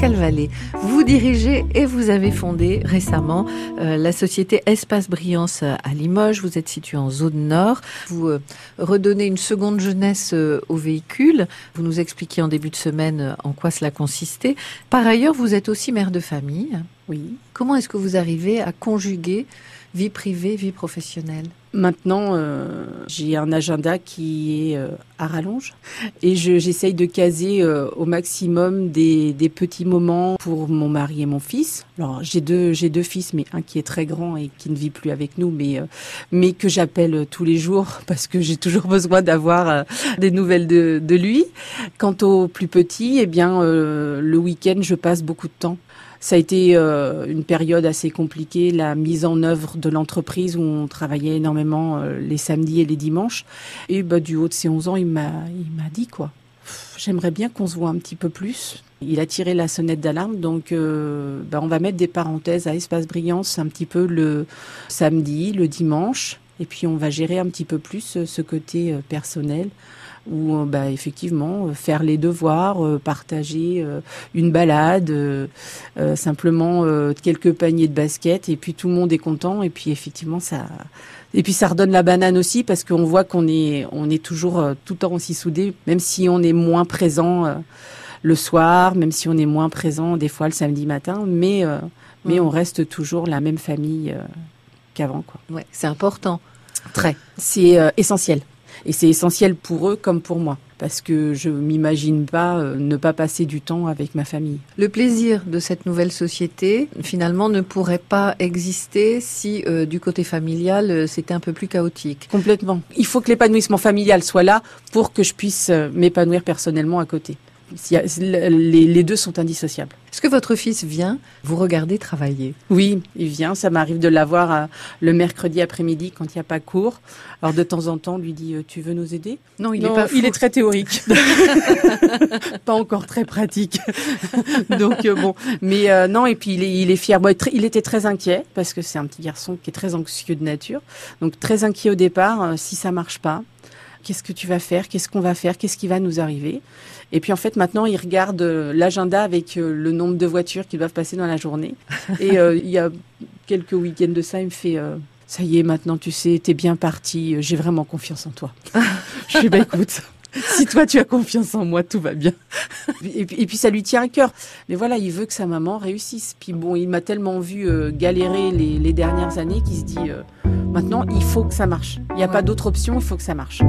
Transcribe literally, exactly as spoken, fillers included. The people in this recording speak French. Pascal Vallée. Vous dirigez et vous avez fondé récemment euh, la société Espace Brillance à Limoges. Vous êtes situé en zone nord. Vous euh, redonnez une seconde jeunesse euh, aux véhicules. Vous nous expliquiez en début de semaine en quoi cela consistait. Par ailleurs, vous êtes aussi mère de famille. Oui. Comment est-ce que vous arrivez à conjuguer vie privée, vie professionnelle ? Maintenant, euh, j'ai un agenda qui est euh, à rallonge et je, j'essaye de caser euh, au maximum des, des petits moments pour mon mari et mon fils. Alors, j'ai deux, j'ai deux fils, mais un qui est très grand et qui ne vit plus avec nous, mais, euh, mais que j'appelle tous les jours parce que j'ai toujours besoin d'avoir euh, des nouvelles de, de lui. Quant au plus petit, eh bien, euh, le week-end, je passe beaucoup de temps. Ça a été euh, une période assez compliquée, la mise en œuvre de l'entreprise où on travaillait énormément euh, les samedis et les dimanches. Et bah, du haut de ses onze ans, il m'a, il m'a dit quoi. J'aimerais bien qu'on se voit un petit peu plus. Il a tiré la sonnette d'alarme, donc euh, bah, on va mettre des parenthèses à Espace Brillance un petit peu le samedi, le dimanche. Et puis on va gérer un petit peu plus ce côté personnel où bah, effectivement faire les devoirs, partager une balade, simplement quelques paniers de basket et puis tout le monde est content et puis effectivement ça et puis ça redonne la banane aussi parce qu'on voit qu'on est on est toujours tout le temps aussi soudés même si on est moins présent le soir, même si on est moins présent des fois le samedi matin, mais mais on reste toujours la même famille. Avant, quoi. Ouais, c'est important. Très. C'est euh, essentiel. Et c'est essentiel pour eux comme pour moi. Parce que je m'imagine pas euh, ne pas passer du temps avec ma famille. Le plaisir de cette nouvelle société, finalement, ne pourrait pas exister si, euh, du côté familial, euh, c'était un peu plus chaotique. Complètement. Il faut que l'épanouissement familial soit là pour que je puisse euh, m'épanouir personnellement à côté. Les deux sont indissociables. Est-ce que votre fils vient vous regarder travailler ? Oui, il vient. Ça m'arrive de l'avoir le mercredi après-midi quand il n'y a pas cours. Alors de temps en temps, on lui dit « Tu veux nous aider ?» Non, il, non, est, pas il est très théorique. Pas encore très pratique. Donc euh, bon, mais euh, non, et puis il est, il est fier. Bon, il était très inquiet parce que c'est un petit garçon qui est très anxieux de nature. Donc très inquiet au départ, euh, si ça ne marche pas. Qu'est-ce que tu vas faire? Qu'est-ce qu'on va faire? Qu'est-ce qui va nous arriver? Et puis en fait, maintenant, ils regardent l'agenda avec le nombre de voitures qu'ils doivent passer dans la journée. Et euh, il y a quelques week-ends de ça, il me fait euh, « Ça y est, maintenant, tu sais, t'es bien parti. J'ai vraiment confiance en toi. » Je lui dis bah, « Écoute, si toi, tu as confiance en moi, tout va bien. » Et puis, et puis ça lui tient à cœur. Mais voilà, il veut que sa maman réussisse. Puis bon, il m'a tellement vu euh, galérer les, les dernières années qu'il se dit euh, « Maintenant, il faut que ça marche. Il n'y a ouais. pas d'autre option, il faut que ça marche. »